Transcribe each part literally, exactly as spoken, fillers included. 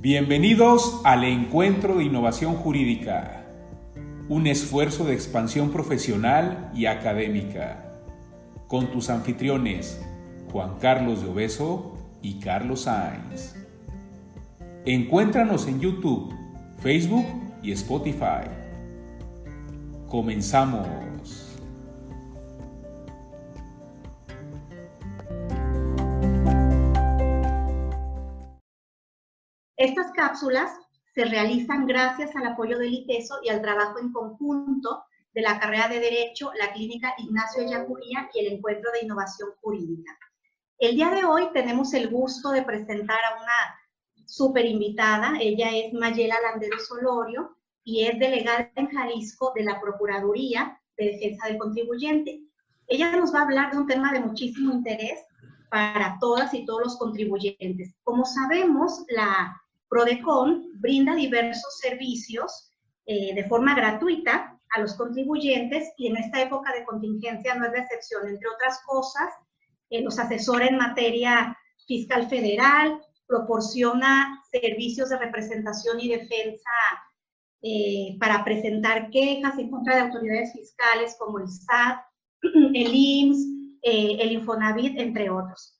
Bienvenidos al Encuentro de Innovación Jurídica, un esfuerzo de expansión profesional y académica, con tus anfitriones Juan Carlos de Obeso y Carlos Sainz. Encuéntranos en YouTube, Facebook y Spotify. Comenzamos. Estas cápsulas se realizan gracias al apoyo del ITESO y al trabajo en conjunto de la carrera de Derecho, la Clínica Ignacio Ellacuría y el Encuentro de Innovación Jurídica. El día de hoy tenemos el gusto de presentar a una súper invitada. Ella es Mayela Landero Solorio y es delegada en Jalisco de la Procuraduría de Defensa del Contribuyente. Ella nos va a hablar de un tema de muchísimo interés para todas y todos los contribuyentes. Como sabemos, la Prodecon brinda diversos servicios eh, de forma gratuita a los contribuyentes y en esta época de contingencia no es la excepción. Entre otras cosas, eh, los asesora en materia fiscal federal, proporciona servicios de representación y defensa eh, para presentar quejas en contra de autoridades fiscales como el S A T, el I M S S, eh, el Infonavit, entre otros.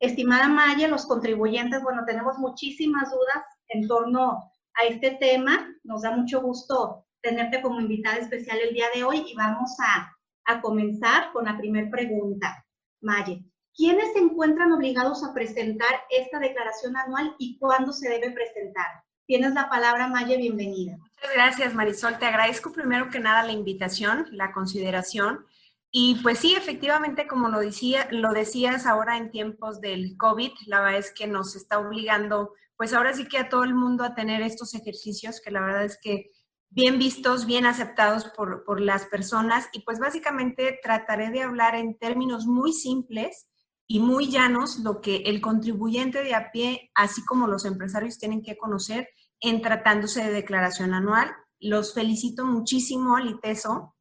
Estimada Maya, los contribuyentes, bueno, tenemos muchísimas dudas en torno a este tema. Nos da mucho gusto tenerte como invitada especial el día de hoy y vamos a, a comenzar con la primera pregunta. Maya, ¿quiénes se encuentran obligados a presentar esta declaración anual y cuándo se debe presentar? Tienes la palabra, Maya, bienvenida. Muchas gracias, Marisol. Te agradezco primero que nada la invitación, la consideración. Y pues sí, efectivamente, como lo decía, lo decías ahora en tiempos del COVID, la verdad es que nos está obligando, pues ahora sí que a todo el mundo a tener estos ejercicios que la verdad es que bien vistos, bien aceptados por, por las personas. Y pues básicamente trataré de hablar en términos muy simples y muy llanos lo que el contribuyente de a pie, así como los empresarios, tienen que conocer en tratándose de declaración anual. Los felicito muchísimo al ITESO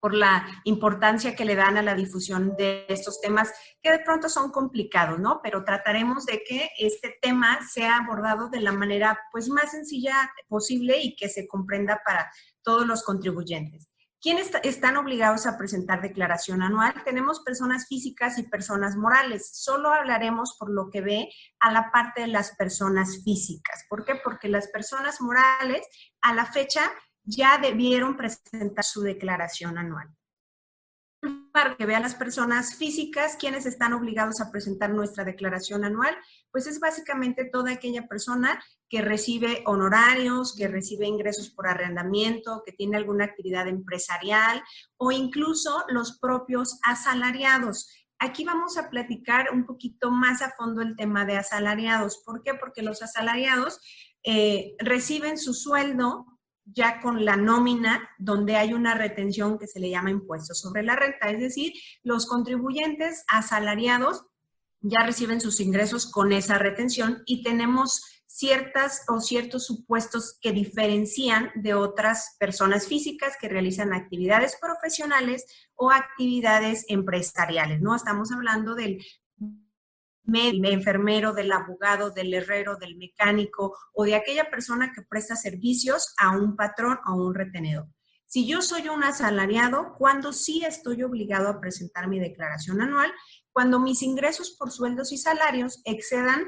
por la importancia que le dan a la difusión de estos temas, que de pronto son complicados, ¿no? Pero trataremos de que este tema sea abordado de la manera pues, más sencilla posible y que se comprenda para todos los contribuyentes. ¿Quiénes están obligados a presentar declaración anual? Tenemos personas físicas y personas morales. Solo hablaremos por lo que ve a la parte de las personas físicas. ¿Por qué? Porque las personas morales a la fecha ya debieron presentar su declaración anual. Para que vean las personas físicas, quienes están obligados a presentar nuestra declaración anual, pues es básicamente toda aquella persona que recibe honorarios, que recibe ingresos por arrendamiento, que tiene alguna actividad empresarial o incluso los propios asalariados. Aquí vamos a platicar un poquito más a fondo el tema de asalariados. ¿Por qué? Porque los asalariados eh, reciben su sueldo ya con la nómina, donde hay una retención que se le llama impuesto sobre la renta. Es decir, los contribuyentes asalariados ya reciben sus ingresos con esa retención y tenemos ciertas o ciertos supuestos que diferencian de otras personas físicas que realizan actividades profesionales o actividades empresariales, ¿no? Estamos hablando del del enfermero, del abogado, del herrero, del mecánico o de aquella persona que presta servicios a un patrón o un retenedor. Si yo soy un asalariado, ¿cuándo sí estoy obligado a presentar mi declaración anual? Cuando mis ingresos por sueldos y salarios excedan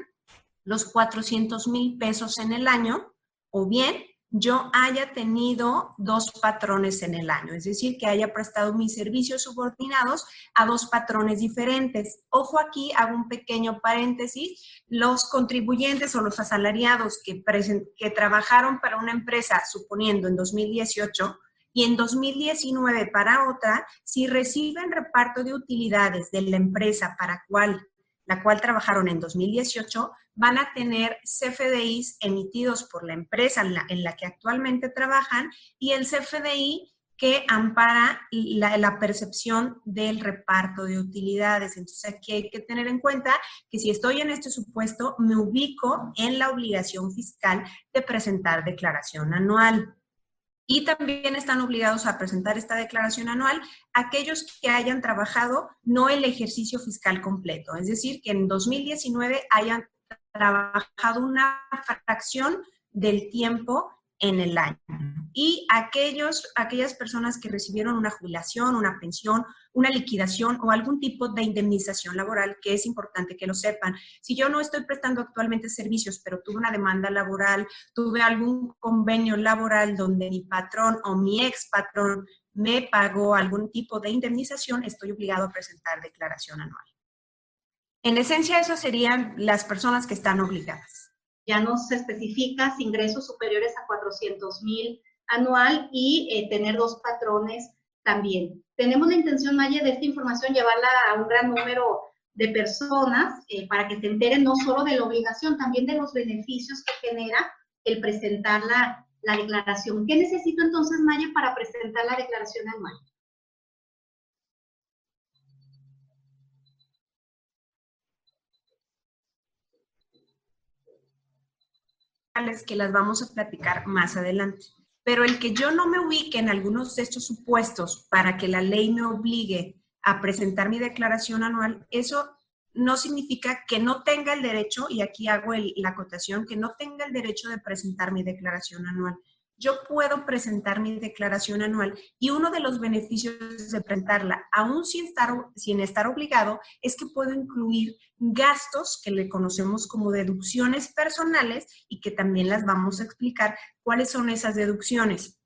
los cuatrocientos mil pesos en el año o bien yo haya tenido dos patrones en el año, es decir, que haya prestado mis servicios subordinados a dos patrones diferentes. Ojo aquí, hago un pequeño paréntesis, los contribuyentes o los asalariados que, present- que trabajaron para una empresa, suponiendo en dos mil dieciocho, y en dos mil diecinueve para otra, si reciben reparto de utilidades de la empresa para cual, la cual trabajaron en dos mil dieciocho, van a tener C F D Is emitidos por la empresa en la, en la que actualmente trabajan y el C F D I que ampara la, la percepción del reparto de utilidades. Entonces aquí hay que tener en cuenta que si estoy en este supuesto, me ubico en la obligación fiscal de presentar declaración anual. Y también están obligados a presentar esta declaración anual aquellos que hayan trabajado no el ejercicio fiscal completo, es decir, que en dos mil diecinueve hayan trabajado una fracción del tiempo en el año. Y aquellos, aquellas personas que recibieron una jubilación, una pensión, una liquidación o algún tipo de indemnización laboral, que es importante que lo sepan. Si yo no estoy prestando actualmente servicios, pero tuve una demanda laboral, tuve algún convenio laboral donde mi patrón o mi ex patrón me pagó algún tipo de indemnización, estoy obligado a presentar declaración anual. En esencia, eso serían las personas que están obligadas. Ya nos especificas ingresos superiores a cuatrocientos mil anual y eh, tener dos patrones también. Tenemos la intención, Maya, de esta información llevarla a un gran número de personas eh, para que se enteren no solo de la obligación, también de los beneficios que genera el presentar la, la declaración. ¿Qué necesito entonces, Maya, para presentar la declaración anual? Que las vamos a platicar más adelante. Pero el que yo no me ubique en algunos de estos supuestos para que la ley me obligue a presentar mi declaración anual, eso no significa que no tenga el derecho, y aquí hago el, la acotación, que no tenga el derecho de presentar mi declaración anual. Yo puedo presentar mi declaración anual y uno de los beneficios de presentarla, aún sin estar, sin estar obligado, es que puedo incluir gastos que le conocemos como deducciones personales y que también las vamos a explicar cuáles son esas deducciones.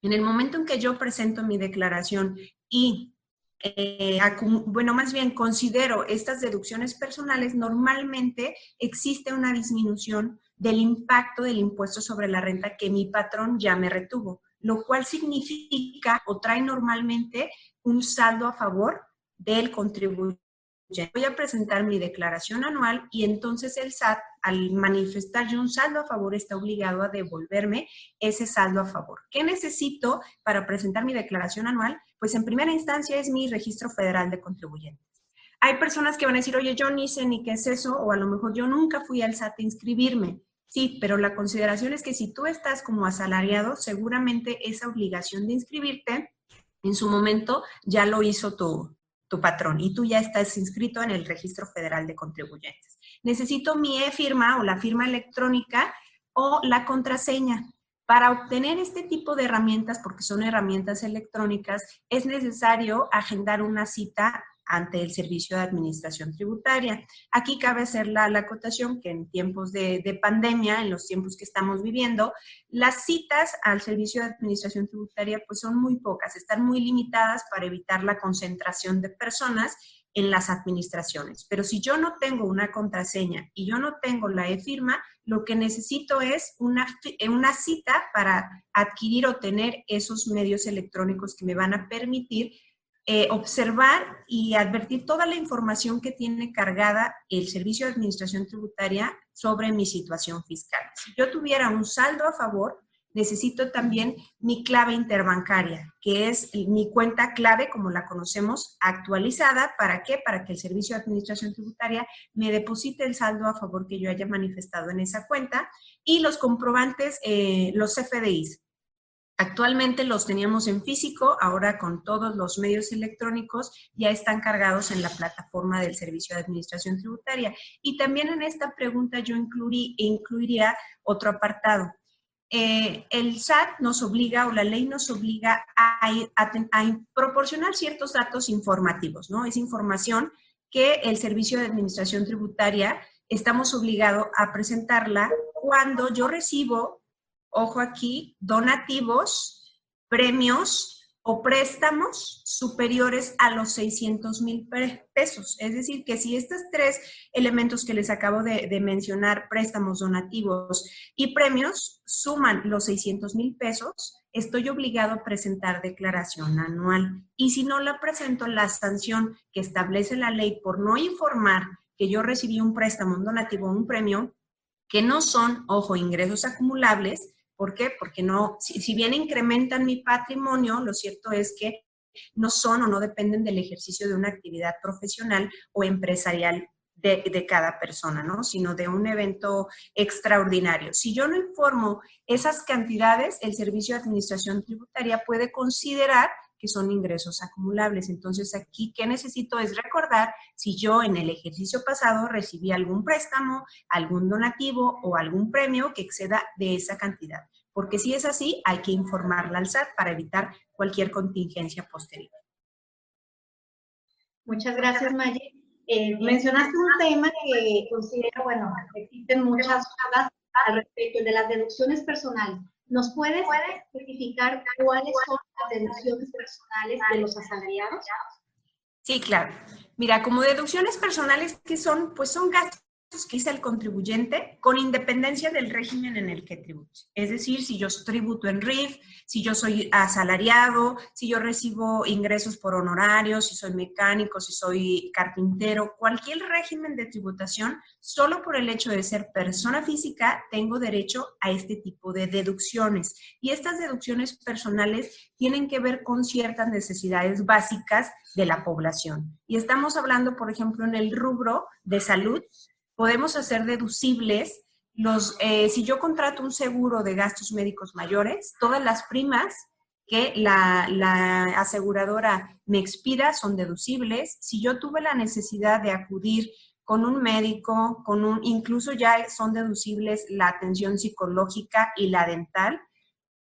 En el momento en que yo presento mi declaración y, eh, bueno, más bien considero estas deducciones personales, normalmente existe una disminución del impacto del impuesto sobre la renta que mi patrón ya me retuvo, lo cual significa o trae normalmente un saldo a favor del contribuyente. Voy a presentar mi declaración anual y entonces el S A T, al manifestar yo un saldo a favor, está obligado a devolverme ese saldo a favor. ¿Qué necesito para presentar mi declaración anual? Pues en primera instancia es mi registro federal de contribuyentes. Hay personas que van a decir, oye, yo ni sé ni qué es eso, o a lo mejor yo nunca fui al S A T a inscribirme. Sí, pero la consideración es que si tú estás como asalariado, seguramente esa obligación de inscribirte, en su momento ya lo hizo tu, tu patrón y tú ya estás inscrito en el Registro Federal de Contribuyentes. Necesito mi e-firma o la firma electrónica o la contraseña. Para obtener este tipo de herramientas, porque son herramientas electrónicas, es necesario agendar una cita ante el Servicio de Administración Tributaria. Aquí cabe hacer la, la acotación que en tiempos de, de pandemia, en los tiempos que estamos viviendo, las citas al Servicio de Administración Tributaria pues son muy pocas, están muy limitadas para evitar la concentración de personas en las administraciones. Pero si yo no tengo una contraseña y yo no tengo la e-firma, lo que necesito es una, una cita para adquirir o tener esos medios electrónicos que me van a permitir Eh, observar y advertir toda la información que tiene cargada el Servicio de Administración Tributaria sobre mi situación fiscal. Si yo tuviera un saldo a favor, necesito también mi clave interbancaria, que es mi cuenta clave, como la conocemos, actualizada. ¿Para qué? Para que el Servicio de Administración Tributaria me deposite el saldo a favor que yo haya manifestado en esa cuenta. Y los comprobantes, eh, los C F D Is. Actualmente los teníamos en físico, ahora con todos los medios electrónicos ya están cargados en la plataforma del Servicio de Administración Tributaria. Y también en esta pregunta yo incluiría, incluiría otro apartado. Eh, el S A T nos obliga o la ley nos obliga a, a, a proporcionar ciertos datos informativos, ¿no? Es información que el Servicio de Administración Tributaria estamos obligados a presentarla cuando yo recibo, ojo aquí, donativos, premios o préstamos superiores a los seiscientos mil pesos. Es decir, que si estos tres elementos que les acabo de, de mencionar, préstamos, donativos y premios, suman los seiscientos mil pesos, estoy obligado a presentar declaración anual. Y si no la presento, la sanción que establece la ley por no informar que yo recibí un préstamo, un donativo o un premio, que no son, ojo, ingresos acumulables. ¿Por qué? Porque no, si, si bien incrementan mi patrimonio, lo cierto es que no son o no dependen del ejercicio de una actividad profesional o empresarial de, de cada persona, ¿no? Sino de un evento extraordinario. Si yo no informo esas cantidades, el Servicio de Administración Tributaria puede considerar que son ingresos acumulables. Entonces, aquí, ¿qué necesito? Es recordar si yo en el ejercicio pasado recibí algún préstamo, algún donativo o algún premio que exceda de esa cantidad. Porque si es así, hay que informarla al SAT para evitar cualquier contingencia posterior. Muchas gracias, Mayela. Eh, mencionaste un tema que considero, bueno, existen muchas dudas al respecto, el de las deducciones personales. ¿Nos puedes especificar cuáles son las deducciones personales de los asalariados? Sí, claro. Mira, como deducciones personales, ¿qué son? Pues son gastos que hizo el contribuyente con independencia del régimen en el que tribute. Es decir, si yo tributo en R I F, si yo soy asalariado, si yo recibo ingresos por honorarios, si soy mecánico, si soy carpintero, cualquier régimen de tributación, solo por el hecho de ser persona física tengo derecho a este tipo de deducciones. Y estas deducciones personales tienen que ver con ciertas necesidades básicas de la población. Y estamos hablando, por ejemplo, en el rubro de salud, podemos hacer deducibles los, eh, si yo contrato un seguro de gastos médicos mayores, todas las primas que la, la aseguradora me expida son deducibles. Si yo tuve la necesidad de acudir con un médico, con un, incluso ya son deducibles la atención psicológica y la dental.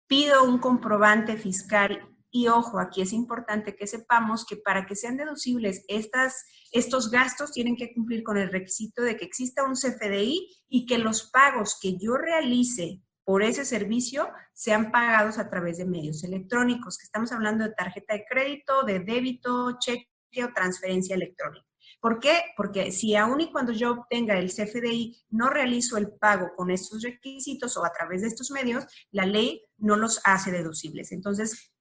Pido un comprobante fiscal. Y ojo, aquí es importante que sepamos que para que sean deducibles estas, estos gastos tienen que cumplir con el requisito de que exista un C F D I y que los pagos que yo realice por ese servicio sean pagados a través de medios electrónicos, que estamos hablando de tarjeta de crédito, de débito, cheque o transferencia electrónica. ¿Por qué? Porque si aún y cuando yo obtenga el C F D I no realizo el pago con estos requisitos o a través de estos medios, la ley no los hace deducibles. Entonces,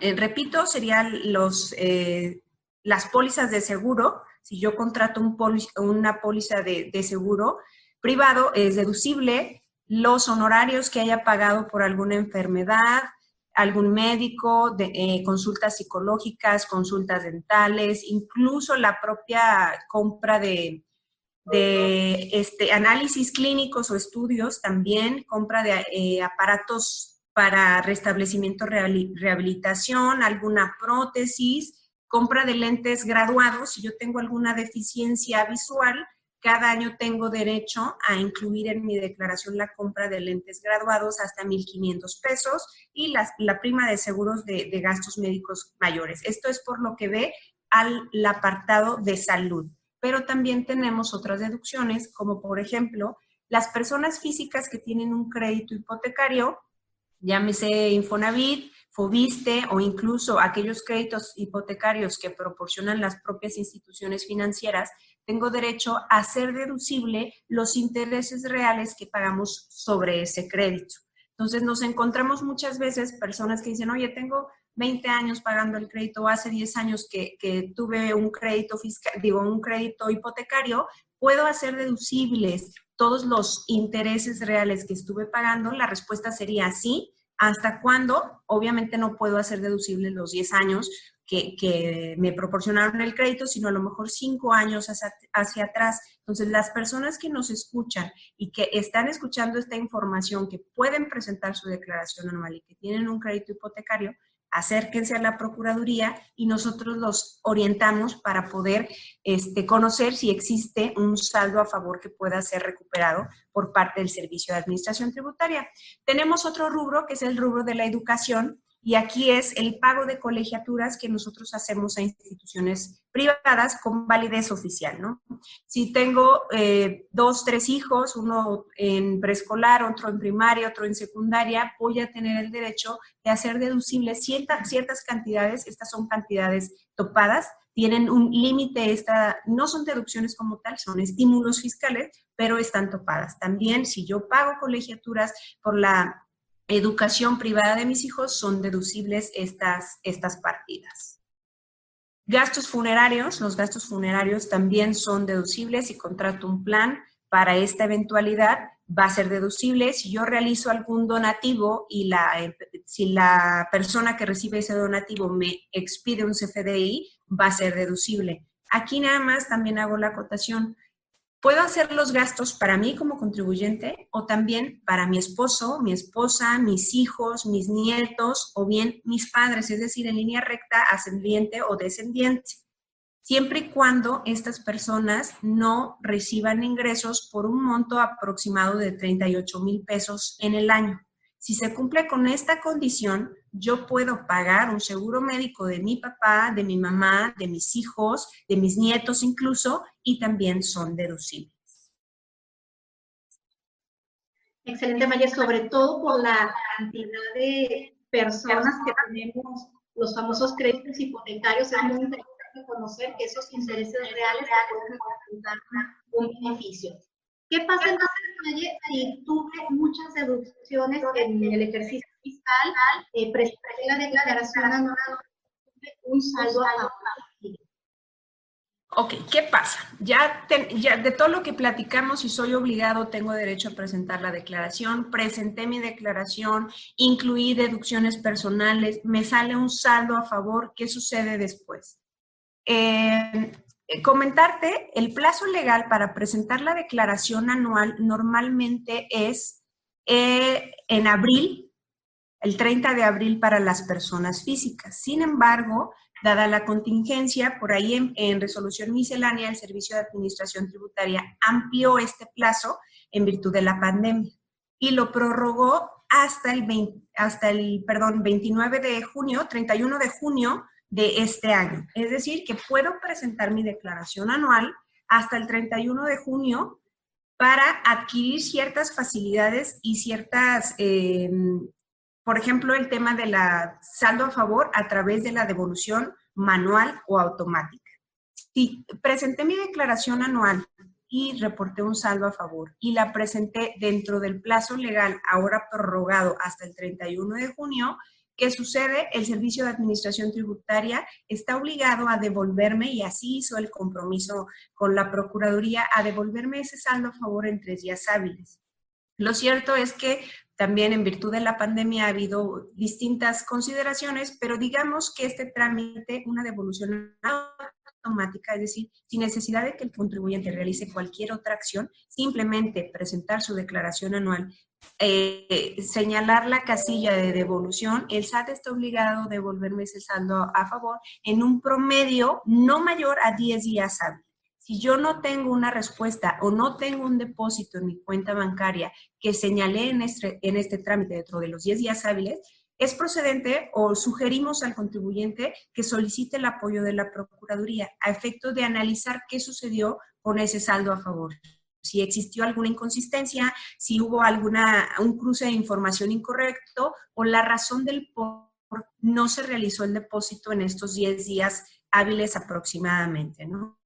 Eh, repito, serían los, eh, las pólizas de seguro. Si yo contrato un póliza, una póliza de, de seguro privado, es deducible los honorarios que haya pagado por alguna enfermedad, algún médico, de, eh, consultas psicológicas, consultas dentales, incluso la propia compra de, de este, análisis clínicos o estudios también, compra de eh, aparatos para restablecimiento, rehabilitación, alguna prótesis, compra de lentes graduados. Si yo tengo alguna deficiencia visual, cada año tengo derecho a incluir en mi declaración la compra de lentes graduados hasta mil quinientos pesos y la, la prima de seguros de, de gastos médicos mayores. Esto es por lo que ve al apartado de salud. Pero también tenemos otras deducciones, como por ejemplo, las personas físicas que tienen un crédito hipotecario, llámese Infonavit, Fobiste o incluso aquellos créditos hipotecarios que proporcionan las propias instituciones financieras, tengo derecho a hacer deducible los intereses reales que pagamos sobre ese crédito. Entonces nos encontramos muchas veces personas que dicen, oye, tengo veinte años pagando el crédito, o hace diez años que, que tuve un crédito fiscal, digo, un crédito hipotecario, ¿puedo hacer deducibles todos los intereses reales que estuve pagando? La respuesta sería sí. ¿Hasta cuándo? Obviamente no puedo hacer deducibles los diez años que, que me proporcionaron el crédito, sino a lo mejor cinco años hacia, hacia atrás. Entonces, las personas que nos escuchan y que están escuchando esta información, que pueden presentar su declaración anual y que tienen un crédito hipotecario, acérquense a la Procuraduría y nosotros los orientamos para poder este, conocer si existe un saldo a favor que pueda ser recuperado por parte del Servicio de Administración Tributaria. Tenemos otro rubro que es el rubro de la educación y aquí es el pago de colegiaturas que nosotros hacemos a instituciones privadas con validez oficial, ¿no? Si tengo eh, dos, tres hijos, uno en preescolar, otro en primaria, otro en secundaria, voy a tener el derecho de hacer deducibles ciertas, ciertas cantidades. Estas son cantidades topadas, tienen un límite, esta, no son deducciones como tal, son estímulos fiscales, pero están topadas. También si yo pago colegiaturas por la educación privada de mis hijos, son deducibles estas, estas partidas. Gastos funerarios, los gastos funerarios también son deducibles. Si contrato un plan para esta eventualidad, va a ser deducible. Si yo realizo algún donativo y la, si la persona que recibe ese donativo me expide un C F D I, va a ser deducible. Aquí nada más también hago la acotación. puedo hacer los gastos para mí como contribuyente o también para mi esposo, mi esposa, mis hijos, mis nietos o bien mis padres, es decir, en línea recta, ascendiente o descendiente, siempre y cuando estas personas no reciban ingresos por un monto aproximado de treinta y ocho mil pesos en el año. Si se cumple con esta condición, yo puedo pagar un seguro médico de mi papá, de mi mamá, de mis hijos, de mis nietos incluso, y también son deducibles. Excelente, Maya, sobre todo por la cantidad de personas que tenemos los famosos créditos hipotecarios, es muy interesante conocer que esos intereses reales pueden representar un beneficio. ¿Qué pasa entonces si tuve muchas deducciones en el ejercicio fiscal, eh, presenté la declaración anual, un saldo a favor? Ok, ¿qué pasa? Ya, te, ya de todo lo que platicamos, si soy obligado, tengo derecho a presentar la declaración, presenté mi declaración, incluí deducciones personales, me sale un saldo a favor, ¿qué sucede después? Eh... Comentarte, el plazo legal para presentar la declaración anual normalmente es eh, en abril, el treinta de abril para las personas físicas. Sin embargo, dada la contingencia, por ahí en, en resolución miscelánea, el Servicio de Administración Tributaria amplió este plazo en virtud de la pandemia y lo prorrogó hasta el, veinte, hasta el perdón, veintinueve de junio, treinta y uno de junio, de este año. Es decir, que puedo presentar mi declaración anual hasta el treinta y uno de junio para adquirir ciertas facilidades y ciertas, eh, por ejemplo, el tema de la saldo a favor a través de la devolución manual o automática. Si presenté mi declaración anual y reporté un saldo a favor y la presenté dentro del plazo legal, ahora prorrogado hasta el treinta y uno de junio, ¿qué sucede? El Servicio de Administración Tributaria está obligado a devolverme, y así hizo el compromiso con la Procuraduría, a devolverme ese saldo a favor en tres días hábiles. Lo cierto es que también en virtud de la pandemia ha habido distintas consideraciones, pero digamos que este trámite, una devolución automática, es decir, sin necesidad de que el contribuyente realice cualquier otra acción, simplemente presentar su declaración anual, eh, señalar la casilla de devolución, el S A T está obligado a devolverme ese saldo a favor en un promedio no mayor a diez días hábiles. Si yo no tengo una respuesta o no tengo un depósito en mi cuenta bancaria que señalé en este, en este trámite dentro de los diez días hábiles, es procedente o sugerimos al contribuyente que solicite el apoyo de la Procuraduría a efecto de analizar qué sucedió con ese saldo a favor. Si existió alguna inconsistencia, si hubo alguna, un cruce de información incorrecto o la razón del por qué no se realizó el depósito en estos diez días hábiles aproximadamente, ¿no?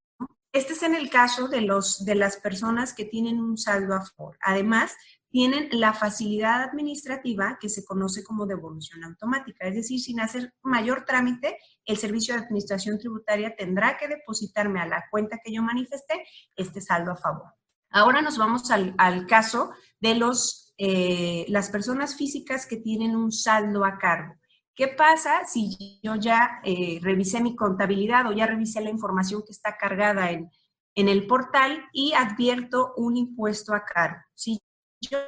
Este es en el caso de, los, de las personas que tienen un saldo a favor. Además, tienen la facilidad administrativa que se conoce como devolución automática. Es decir, sin hacer mayor trámite, el Servicio de Administración Tributaria tendrá que depositarme a la cuenta que yo manifesté este saldo a favor. Ahora nos vamos al, al caso de los, eh, las personas físicas que tienen un saldo a cargo. ¿Qué pasa si yo ya eh, revisé mi contabilidad o ya revisé la información que está cargada en, en el portal y advierto un impuesto a cargo? Si Yo,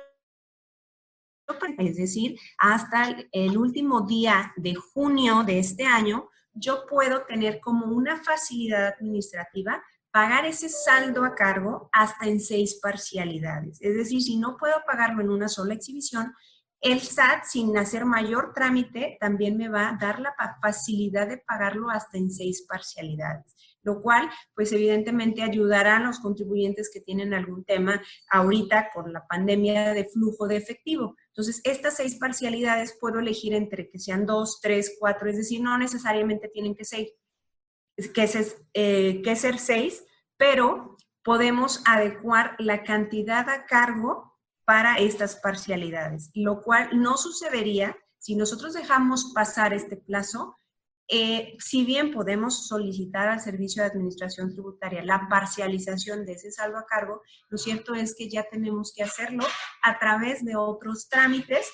es decir, hasta el último día de junio de este año, yo puedo tener como una facilidad administrativa pagar ese saldo a cargo hasta en seis parcialidades. Es decir, si no puedo pagarlo en una sola exhibición, el S A T, sin hacer mayor trámite, también me va a dar la facilidad de pagarlo hasta en seis parcialidades, lo cual, pues evidentemente ayudará a los contribuyentes que tienen algún tema ahorita con la pandemia de flujo de efectivo. Entonces, estas seis parcialidades puedo elegir entre que sean dos, tres, cuatro, es decir, no necesariamente tienen que ser, que ser, eh, que ser seis, pero podemos adecuar la cantidad a cargo para estas parcialidades, lo cual no sucedería si nosotros dejamos pasar este plazo. Eh, si bien podemos solicitar al Servicio de Administración Tributaria la parcialización de ese saldo a cargo, lo cierto es que ya tenemos que hacerlo a través de otros trámites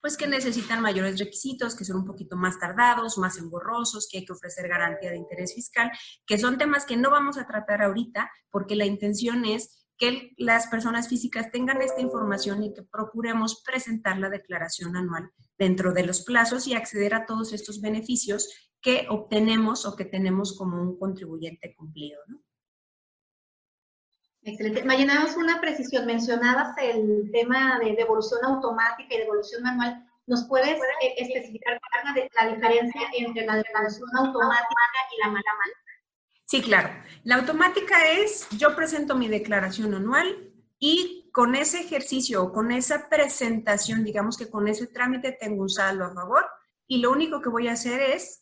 pues que necesitan mayores requisitos, que son un poquito más tardados, más engorrosos, que hay que ofrecer garantía de interés fiscal, que son temas que no vamos a tratar ahorita porque la intención es que las personas físicas tengan esta información y que procuremos presentar la declaración anual dentro de los plazos y acceder a todos estos beneficios que obtenemos o que tenemos como un contribuyente cumplido, ¿no? Excelente. Mayela, una precisión. Mencionabas el tema de devolución automática y devolución manual. ¿Nos puedes eh, especificar la, la diferencia entre la devolución automática y la manual? Sí, claro. La automática es, yo presento mi declaración anual y con ese ejercicio o con esa presentación, digamos que con ese trámite tengo un saldo a favor y lo único que voy a hacer es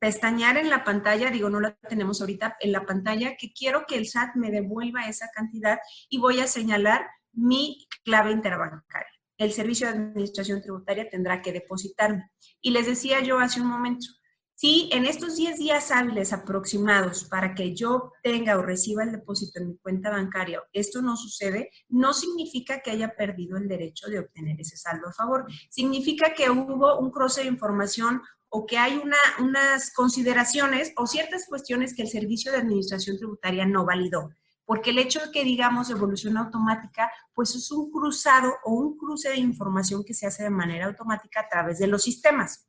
pestañear en la pantalla, digo, no la tenemos ahorita, en la pantalla que quiero que el S A T me devuelva esa cantidad y voy a señalar mi clave interbancaria. El Servicio de Administración Tributaria tendrá que depositarme. Y les decía yo hace un momento, si en estos diez días hábiles aproximados para que yo tenga o reciba el depósito en mi cuenta bancaria, esto no sucede, no significa que haya perdido el derecho de obtener ese saldo a favor. Significa que hubo un cruce de información o que hay una, unas consideraciones o ciertas cuestiones que el Servicio de Administración Tributaria no validó. Porque el hecho de que digamos devolución automática, pues es un cruzado o un cruce de información que se hace de manera automática a través de los sistemas.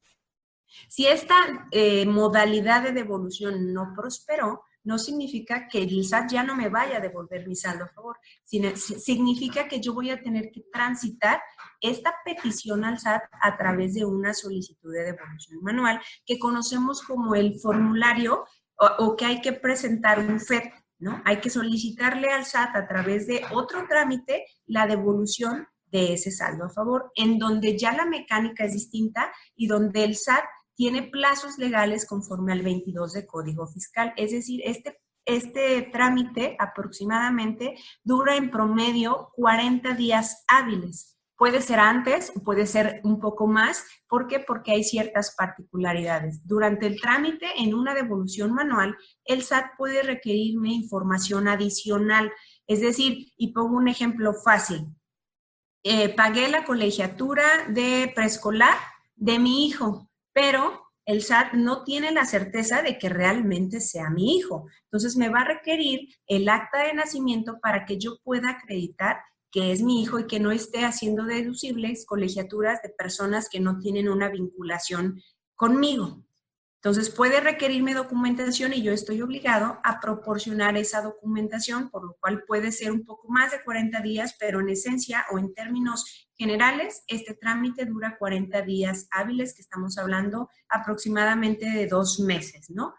Si esta eh, modalidad de devolución no prosperó, no significa que el S A T ya no me vaya a devolver mi saldo a favor, sino significa que yo voy a tener que transitar esta petición al S A T a través de una solicitud de devolución manual que conocemos como el formulario o, o que hay que presentar un F E D, ¿no? Hay que solicitarle al S A T a través de otro trámite la devolución de ese saldo a favor, en donde ya la mecánica es distinta y donde el S A T tiene plazos legales conforme al veintidós de Código Fiscal. Es decir, este, este trámite aproximadamente dura en promedio cuarenta días hábiles. Puede ser antes, puede ser un poco más. ¿Por qué? Porque hay ciertas particularidades. Durante el trámite, en una devolución manual, el S A T puede requerirme información adicional. Es decir, y pongo un ejemplo fácil. Eh, pagué la colegiatura de preescolar de mi hijo, pero el S A T no tiene la certeza de que realmente sea mi hijo. Entonces me va a requerir el acta de nacimiento para que yo pueda acreditar que es mi hijo y que no esté haciendo deducibles colegiaturas de personas que no tienen una vinculación conmigo. Entonces puede requerirme documentación y yo estoy obligado a proporcionar esa documentación, por lo cual puede ser un poco más de cuarenta días, pero en esencia o en términos generales, este trámite dura cuarenta días hábiles, que estamos hablando aproximadamente de dos meses, ¿no?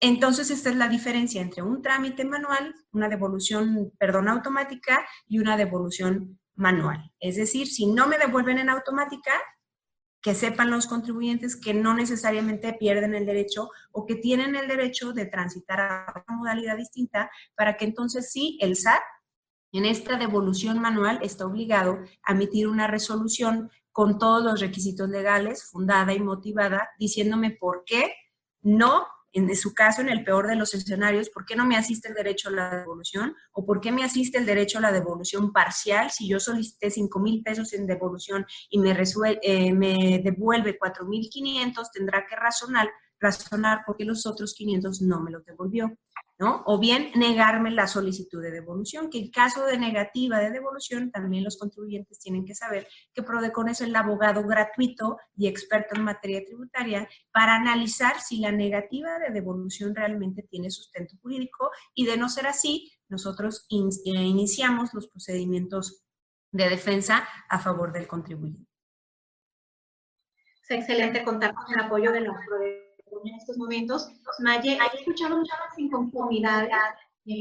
Entonces esta es la diferencia entre un trámite manual, una devolución, perdón, automática y una devolución manual. Es decir, si no me devuelven en automática, que sepan los contribuyentes que no necesariamente pierden el derecho o que tienen el derecho de transitar a una modalidad distinta para que entonces sí el S A T en esta devolución manual está obligado a emitir una resolución con todos los requisitos legales, fundada y motivada, diciéndome por qué no, en su caso, en el peor de los escenarios, por qué no me asiste el derecho a la devolución o por qué me asiste el derecho a la devolución parcial si yo solicité cinco mil pesos en devolución y me, resuelve, eh, me devuelve cuatro mil quinientos, tendrá que razonar, razonar por qué los otros quinientos no me los devolvió, ¿no? O bien negarme la solicitud de devolución, que en caso de negativa de devolución, también los contribuyentes tienen que saber que Prodecon es el abogado gratuito y experto en materia tributaria para analizar si la negativa de devolución realmente tiene sustento jurídico y de no ser así, nosotros in- iniciamos los procedimientos de defensa a favor del contribuyente. Es excelente contar con el apoyo de los Prodecon en estos momentos. Maye, hay escuchado muchas inconformidades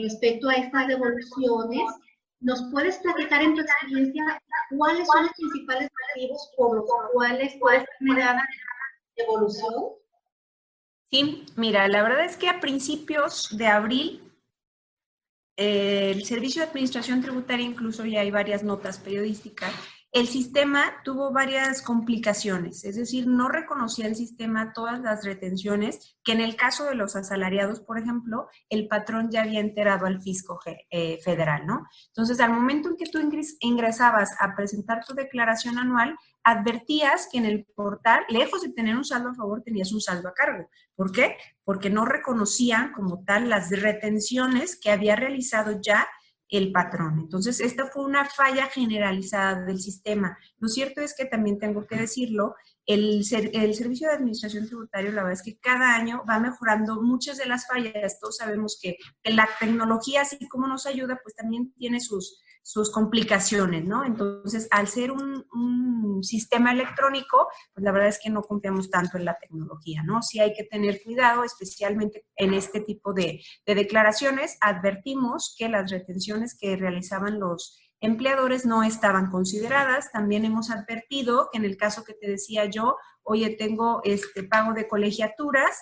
respecto a estas devoluciones. ¿Nos puedes platicar en tu experiencia cuáles son los principales motivos por los cuales puede ser dada devolución? Sí, mira, la verdad es que a principios de abril eh, el Servicio de Administración Tributaria, incluso ya hay varias notas periodísticas, el sistema tuvo varias complicaciones, es decir, no reconocía el sistema todas las retenciones que en el caso de los asalariados, por ejemplo, el patrón ya había enterado al fisco eh, federal, ¿no? Entonces, al momento en que tú ingresabas a presentar tu declaración anual, advertías que en el portal, lejos de tener un saldo a favor, tenías un saldo a cargo. ¿Por qué? Porque no reconocían como tal las retenciones que había realizado ya el patrón. Entonces, esta fue una falla generalizada del sistema. Lo cierto es que también tengo que decirlo, el, el Servicio de Administración Tributaria, la verdad es que cada año va mejorando muchas de las fallas. Todos sabemos que la tecnología, así como nos ayuda, pues también tiene sus, sus complicaciones, ¿no? Entonces, al ser un, un sistema electrónico, pues la verdad es que no confiamos tanto en la tecnología, ¿no? Sí hay que tener cuidado, especialmente en este tipo de, de declaraciones. Advertimos que las retenciones que realizaban los empleadores no estaban consideradas. También hemos advertido que en el caso que te decía yo, oye, tengo este pago de colegiaturas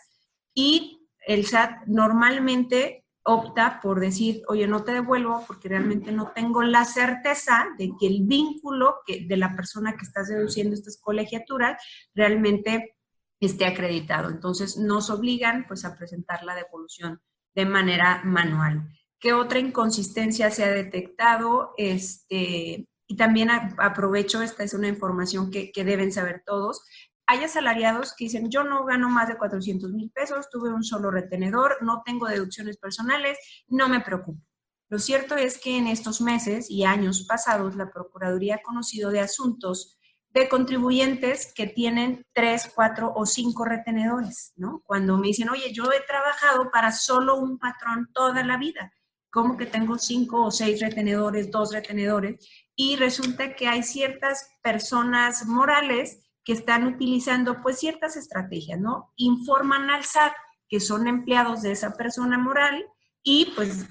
y el S A T normalmente opta por decir, oye, no te devuelvo porque realmente no tengo la certeza de que el vínculo que, de la persona que estás deduciendo estas colegiaturas realmente esté acreditado. Entonces, nos obligan pues a presentar la devolución de manera manual. ¿Qué otra inconsistencia se ha detectado? Este, y también a, aprovecho, esta es una información que, que deben saber todos. Hay asalariados que dicen, yo no gano más de cuatrocientos mil pesos, tuve un solo retenedor, no tengo deducciones personales, no me preocupo. Lo cierto es que en estos meses y años pasados, la Procuraduría ha conocido de asuntos de contribuyentes que tienen tres, cuatro o cinco retenedores, ¿no? Cuando me dicen, oye, yo he trabajado para solo un patrón toda la vida. Como que tengo cinco o seis retenedores, dos retenedores, y resulta que hay ciertas personas morales que están utilizando pues ciertas estrategias, ¿no? Informan al S A T que son empleados de esa persona moral y pues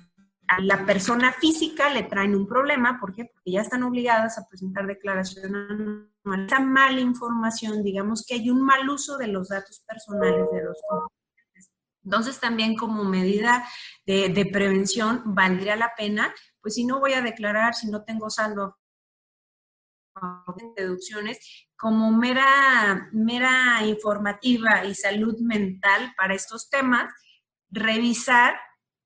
a la persona física le traen un problema, ¿por qué? Porque ya están obligadas a presentar declaración anual. Esa mala información, digamos que hay un mal uso de los datos personales de los contribuyentes. Entonces, también como medida de, de prevención, valdría la pena, pues si no voy a declarar, si no tengo saldo deducciones, como mera, mera informativa y salud mental para estos temas, revisar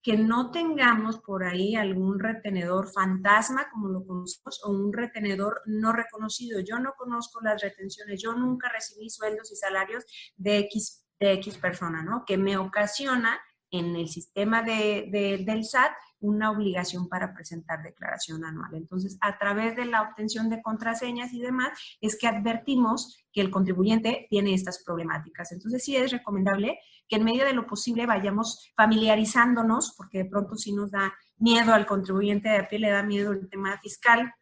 que no tengamos por ahí algún retenedor fantasma, como lo conocemos, o un retenedor no reconocido. Yo no conozco las retenciones, yo nunca recibí sueldos y salarios de X de X persona, ¿no? Que me ocasiona en el sistema de, de, del S A T una obligación para presentar declaración anual. Entonces, a través de la obtención de contraseñas y demás, es que advertimos que el contribuyente tiene estas problemáticas. Entonces, sí es recomendable que en medida de lo posible vayamos familiarizándonos, porque de pronto sí nos da miedo al contribuyente de a pie, le da miedo el tema fiscal.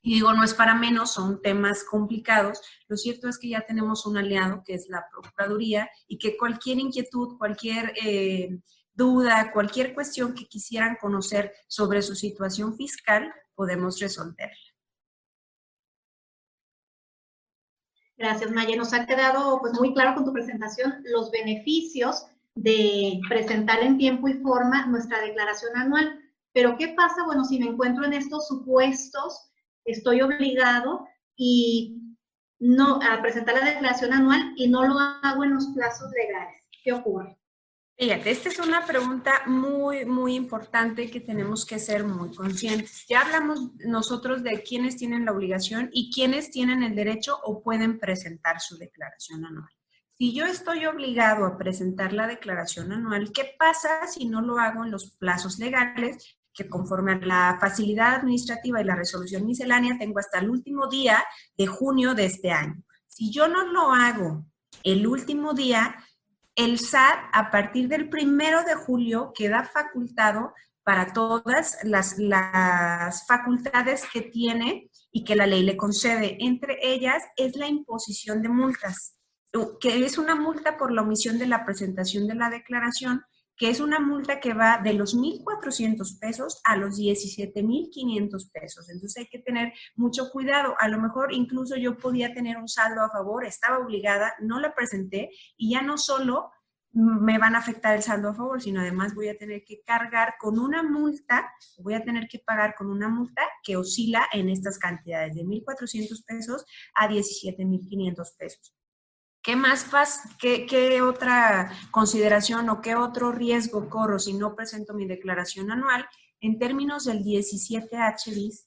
Y digo, no es para menos, son temas complicados. Lo cierto es que ya tenemos un aliado que es la Procuraduría y que cualquier inquietud, cualquier eh, duda, cualquier cuestión que quisieran conocer sobre su situación fiscal, podemos resolverla. Gracias, Maya. Nos ha quedado pues, muy claro con tu presentación los beneficios de presentar en tiempo y forma nuestra declaración anual. Pero, ¿qué pasa? Bueno, si me encuentro en estos supuestos, estoy obligado y no, a presentar la declaración anual y no lo hago en los plazos legales. ¿Qué ocurre? Fíjate, esta es una pregunta muy, muy importante que tenemos que ser muy conscientes. Ya hablamos nosotros de quiénes tienen la obligación y quiénes tienen el derecho o pueden presentar su declaración anual. Si yo estoy obligado a presentar la declaración anual, ¿qué pasa si no lo hago en los plazos legales? Que conforme a la facilidad administrativa y la resolución miscelánea, tengo hasta el último día de junio de este año. Si yo no lo hago el último día, el S A T a partir del primero de julio queda facultado para todas las, las facultades que tiene y que la ley le concede. Entre ellas es la imposición de multas, que es una multa por la omisión de la presentación de la declaración, que es una multa que va de los mil cuatrocientos pesos a los diecisiete mil quinientos pesos. Entonces hay que tener mucho cuidado. A lo mejor incluso yo podía tener un saldo a favor, estaba obligada, no la presenté y ya no solo me van a afectar el saldo a favor, sino además voy a tener que cargar con una multa, voy a tener que pagar con una multa que oscila en estas cantidades de mil cuatrocientos pesos a diecisiete mil quinientos pesos. ¿Qué más pasa? ¿Qué, ¿Qué otra consideración o qué otro riesgo corro si no presento mi declaración anual? En términos del diecisiete H B I S,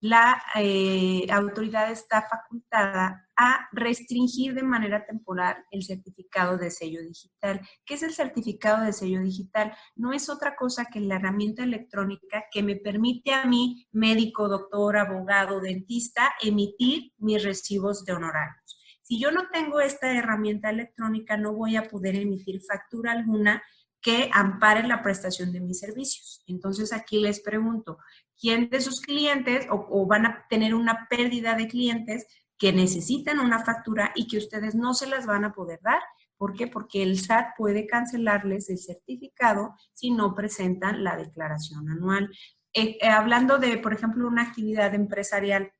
la eh, autoridad está facultada a restringir de manera temporal el certificado de sello digital. ¿Qué es el certificado de sello digital? No es otra cosa que la herramienta electrónica que me permite a mí, médico, doctor, abogado, dentista, emitir mis recibos de honorarios. Si yo no tengo esta herramienta electrónica, no voy a poder emitir factura alguna que ampare la prestación de mis servicios. Entonces aquí les pregunto, ¿quién de sus clientes o, o van a tener una pérdida de clientes que necesitan una factura y que ustedes no se las van a poder dar? ¿Por qué? Porque el S A T puede cancelarles el certificado si no presentan la declaración anual. Eh, eh, hablando de, por ejemplo, una actividad empresarial,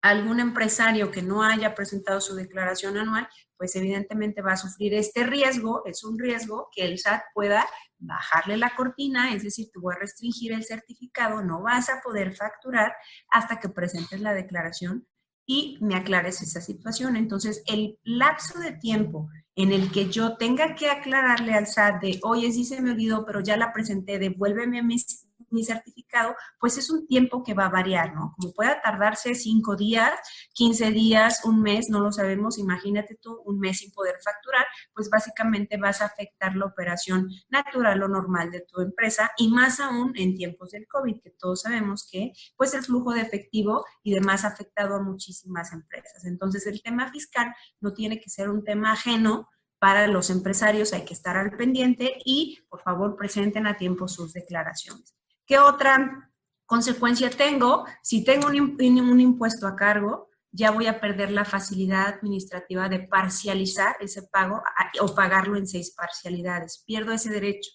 algún empresario que no haya presentado su declaración anual, pues evidentemente va a sufrir este riesgo, es un riesgo que el S A T pueda bajarle la cortina, es decir, te voy a restringir el certificado, no vas a poder facturar hasta que presentes la declaración y me aclares esa situación. Entonces, el lapso de tiempo en el que yo tenga que aclararle al S A T de, oye, sí se me olvidó, pero ya la presenté, devuélveme mis... mi certificado, pues es un tiempo que va a variar, ¿no? Como pueda tardarse cinco días, quince días, un mes, no lo sabemos, imagínate tú un mes sin poder facturar, pues básicamente vas a afectar la operación natural o normal de tu empresa y más aún en tiempos del COVID, que todos sabemos que pues el flujo de efectivo y demás ha afectado a muchísimas empresas. Entonces el tema fiscal no tiene que ser un tema ajeno. Para los empresarios hay que estar al pendiente y por favor presenten a tiempo sus declaraciones. ¿Qué otra consecuencia tengo? Si tengo un impuesto a cargo, ya voy a perder la facilidad administrativa de parcializar ese pago o pagarlo en seis parcialidades. Pierdo ese derecho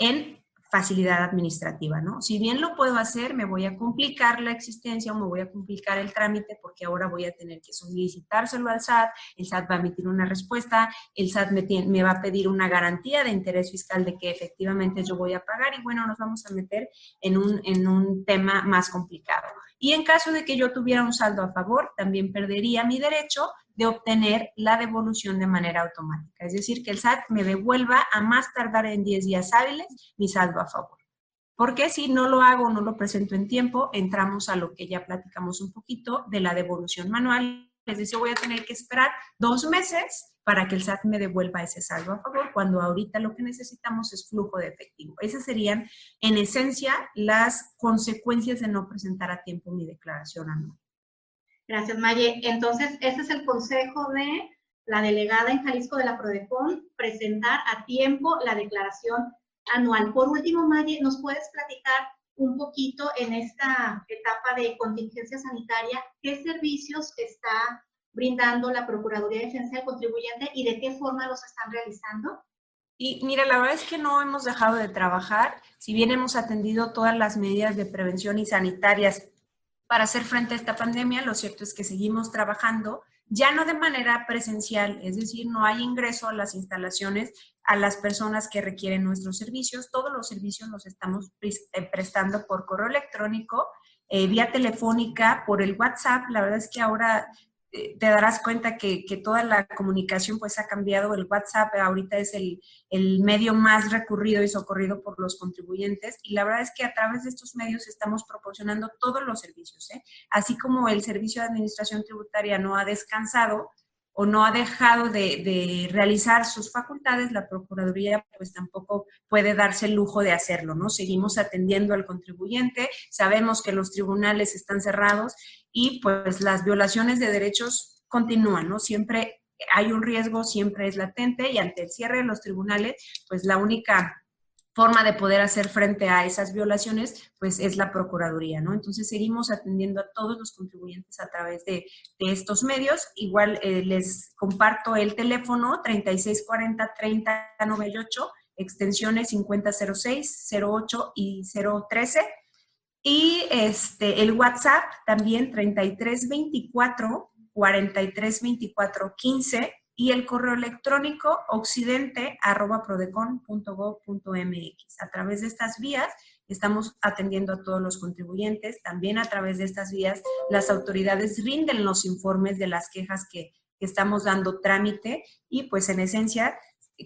en facilidad administrativa, ¿no? Si bien lo puedo hacer, me voy a complicar la existencia o me voy a complicar el trámite porque ahora voy a tener que solicitárselo al S A T, el S A T va a emitir una respuesta, el S A T me, tiene, me va a pedir una garantía de interés fiscal de que efectivamente yo voy a pagar y bueno, nos vamos a meter en un, en un tema más complicado. Y en caso de que yo tuviera un saldo a favor, también perdería mi derecho de obtener la devolución de manera automática. Es decir, que el S A T me devuelva a más tardar en diez días hábiles mi saldo a favor. Porque si no lo hago, no lo presento en tiempo, entramos a lo que ya platicamos un poquito de la devolución manual. Es decir, voy a tener que esperar dos meses para que el S A T me devuelva ese saldo a favor, cuando ahorita lo que necesitamos es flujo de efectivo. Esas serían, en esencia, las consecuencias de no presentar a tiempo mi declaración anual. Gracias, Maye. Entonces, ese es el consejo de la delegada en Jalisco de la PRODECON, presentar a tiempo la declaración anual. Por último, Maye, ¿nos puedes platicar un poquito en esta etapa de contingencia sanitaria qué servicios está brindando la Procuraduría de Defensa del Contribuyente y de qué forma los están realizando? Y mira, la verdad es que no hemos dejado de trabajar. Si bien hemos atendido todas las medidas de prevención y sanitarias para hacer frente a esta pandemia, lo cierto es que seguimos trabajando, ya no de manera presencial, es decir, no hay ingreso a las instalaciones, a las personas que requieren nuestros servicios, todos los servicios los estamos prestando por correo electrónico, eh, vía telefónica, por el WhatsApp, la verdad es que ahora te darás cuenta que, que toda la comunicación pues ha cambiado, el WhatsApp ahorita es el, el medio más recurrido y socorrido por los contribuyentes y la verdad es que a través de estos medios estamos proporcionando todos los servicios, ¿eh? Así como el Servicio de Administración Tributaria no ha descansado o no ha dejado de, de realizar sus facultades, la Procuraduría pues tampoco puede darse el lujo de hacerlo, ¿no? Seguimos atendiendo al contribuyente, sabemos que los tribunales están cerrados y pues las violaciones de derechos continúan, ¿no? Siempre hay un riesgo, siempre es latente y ante el cierre de los tribunales, pues la única forma de poder hacer frente a esas violaciones, pues es la Procuraduría, ¿no? Entonces seguimos atendiendo a todos los contribuyentes a través de, de estos medios. Igual eh, les comparto el teléfono treinta y seis cuarenta, treinta noventa y ocho, extensiones cincuenta cero seis, cero ocho y cero trece. Y este, el WhatsApp también treinta y tres veinticuatro, cuarenta y tres veinticuatro quince. y el correo electrónico occidente arroba prodecon punto gob punto mx. A través de estas vías estamos atendiendo a todos los contribuyentes. También a través de estas vías las autoridades rinden los informes de las quejas que, que estamos dando trámite y pues en esencia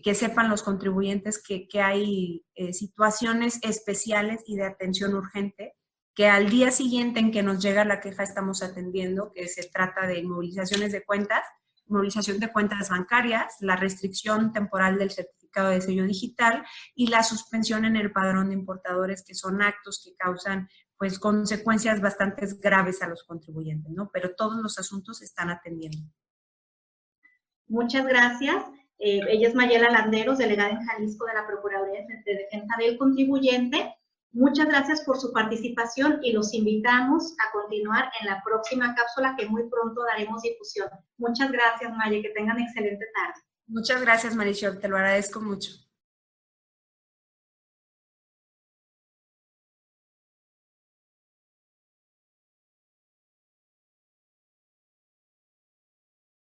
que sepan los contribuyentes que, que hay eh, situaciones especiales y de atención urgente que al día siguiente en que nos llega la queja estamos atendiendo, que se trata de inmovilizaciones de cuentas, inmovilización de cuentas bancarias, la restricción temporal del certificado de sello digital y la suspensión en el padrón de importadores, que son actos que causan pues consecuencias bastante graves a los contribuyentes, ¿no? Pero todos los asuntos se están atendiendo. Muchas gracias. Eh, ella es Mayela Landero, delegada en Jalisco de la Procuraduría de Defensa del Contribuyente. Muchas gracias por su participación y los invitamos a continuar en la próxima cápsula que muy pronto daremos difusión. Muchas gracias, Maya, que tengan excelente tarde. Muchas gracias, Marisol, te lo agradezco mucho.